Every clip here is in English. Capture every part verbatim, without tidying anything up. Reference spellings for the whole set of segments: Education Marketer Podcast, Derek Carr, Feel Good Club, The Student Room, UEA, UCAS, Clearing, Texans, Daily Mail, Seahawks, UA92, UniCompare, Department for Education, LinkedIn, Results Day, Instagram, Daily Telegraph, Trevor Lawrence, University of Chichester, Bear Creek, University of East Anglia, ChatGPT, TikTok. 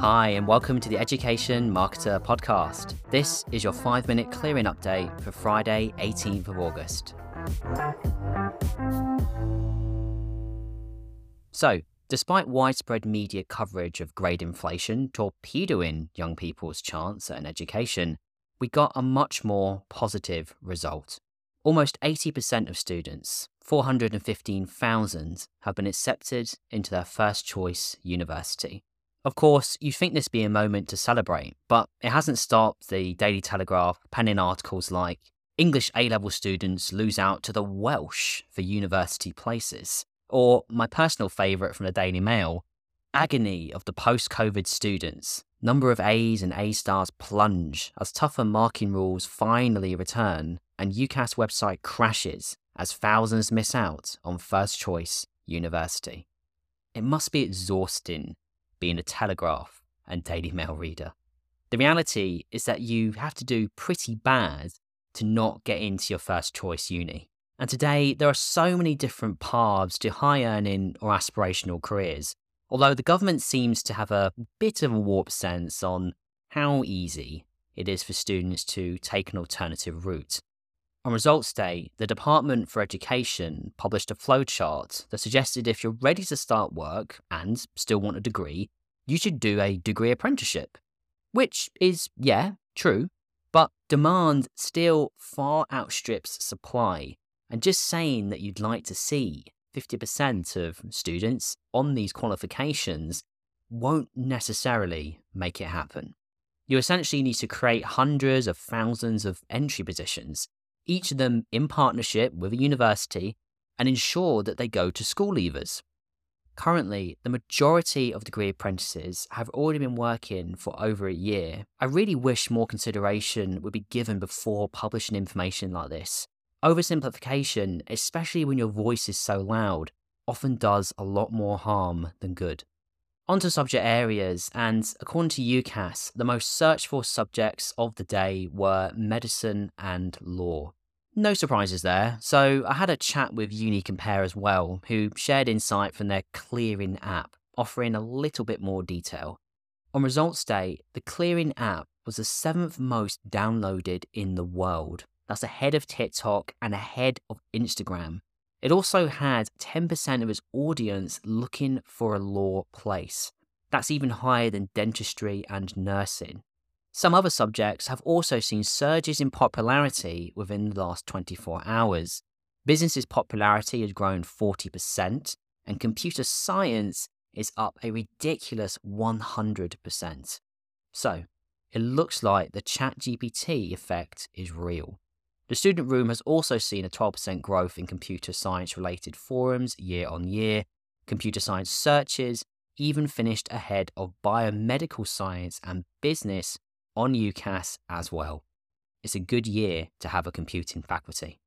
Hi, and welcome to the Education Marketer Podcast. This is your five-minute clearing update for Friday, eighteenth of August. So, despite widespread media coverage of grade inflation torpedoing young people's chance at an education, we got a much more positive result. Almost eighty percent of students, four hundred fifteen thousand, have been accepted into their first-choice university. Of course, you'd think this be a moment to celebrate, but it hasn't stopped the Daily Telegraph penning articles like English A-level students lose out to the Welsh for university places, or my personal favourite from the Daily Mail, agony of the post-COVID students, number of A's and A-stars plunge as tougher marking rules finally return and UCAS website crashes as thousands miss out on first-choice university. It must be exhausting being a Telegraph and Daily Mail reader. The reality is that you have to do pretty bad to not get into your first choice uni. And today, there are so many different paths to high-earning or aspirational careers, although the government seems to have a bit of a warped sense on how easy it is for students to take an alternative route. On Results Day, the Department for Education published a flowchart that suggested if you're ready to start work and still want a degree, you should do a degree apprenticeship. Which is, yeah, true, but demand still far outstrips supply. And just saying that you'd like to see fifty percent of students on these qualifications won't necessarily make it happen. You essentially need to create hundreds of thousands of entry positions, each of them in partnership with a university, and ensure that they go to school leavers. Currently, the majority of degree apprentices have already been working for over a year. I really wish more consideration would be given before publishing information like this. Oversimplification, especially when your voice is so loud, often does a lot more harm than good. Onto subject areas, and according to UCAS, the most searched for subjects of the day were medicine and law. No surprises there, so I had a chat with UniCompare as well, who shared insight from their Clearing app, offering a little bit more detail. On Results Day, the Clearing app was the seventh most downloaded in the world. That's ahead of TikTok and ahead of Instagram. It also had ten percent of its audience looking for a law place. That's even higher than dentistry and nursing. Some other subjects have also seen surges in popularity within the last twenty-four hours. Business's popularity has grown forty percent, and computer science is up a ridiculous one hundred percent. So, it looks like the ChatGPT effect is real. The Student Room has also seen a twelve percent growth in computer science-related forums year on year. Computer science searches even finished ahead of biomedical science and business on UCAS as well. It's a good year to have a computing faculty.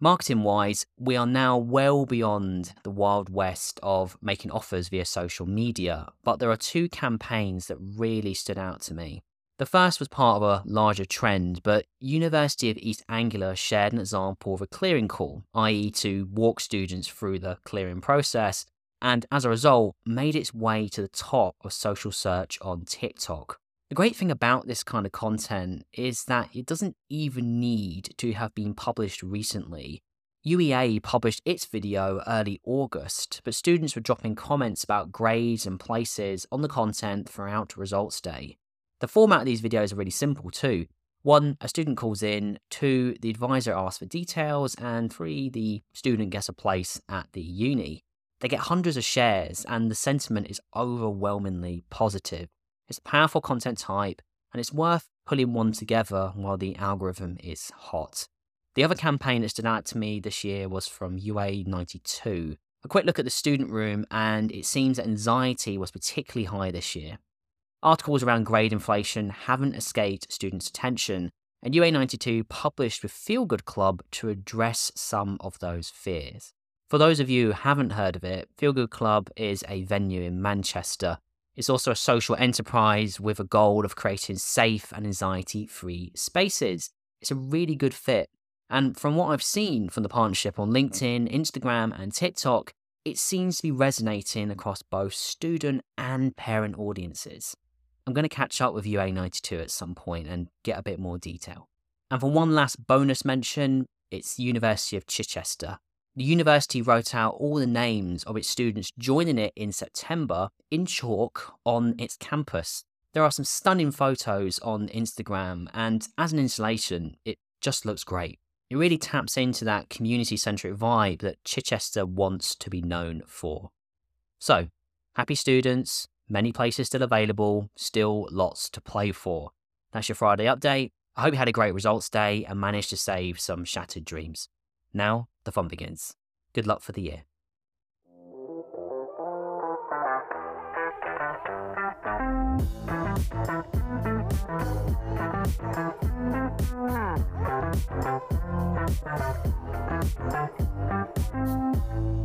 Marketing-wise, we are now well beyond the wild west of making offers via social media, but there are two campaigns that really stood out to me. The first was part of a larger trend, but University of East Anglia shared an example of a clearing call, that is to walk students through the clearing process, and as a result, made its way to the top of social search on TikTok. The great thing about this kind of content is that it doesn't even need to have been published recently. U E A published its video early August, but students were dropping comments about grades and places on the content throughout Results Day. The format of these videos are really simple too. One, a student calls in. Two, the advisor asks for details. And three, the student gets a place at the uni. They get hundreds of shares and the sentiment is overwhelmingly positive. It's a powerful content type and it's worth pulling one together while the algorithm is hot. The other campaign that stood out to me this year was from U A ninety-two. A quick look at the Student Room, and it seems that anxiety was particularly high this year. Articles around grade inflation haven't escaped students' attention, and U A ninety-two published with Feel Good Club to address some of those fears. For those of you who haven't heard of it, Feel Good Club is a venue in Manchester. It's also a social enterprise with a goal of creating safe and anxiety-free spaces. It's a really good fit, and from what I've seen from the partnership on LinkedIn, Instagram and TikTok, it seems to be resonating across both student and parent audiences. I'm going to catch up with U A ninety-two at some point and get a bit more detail. And for one last bonus mention, it's the University of Chichester. The university wrote out all the names of its students joining it in September in chalk on its campus. There are some stunning photos on Instagram, and as an installation, it just looks great. It really taps into that community-centric vibe that Chichester wants to be known for. So, happy students, many places still available, still lots to play for. That's your Friday update. I hope you had a great results day and managed to save some shattered dreams. Now, the fun begins. Good luck for the year.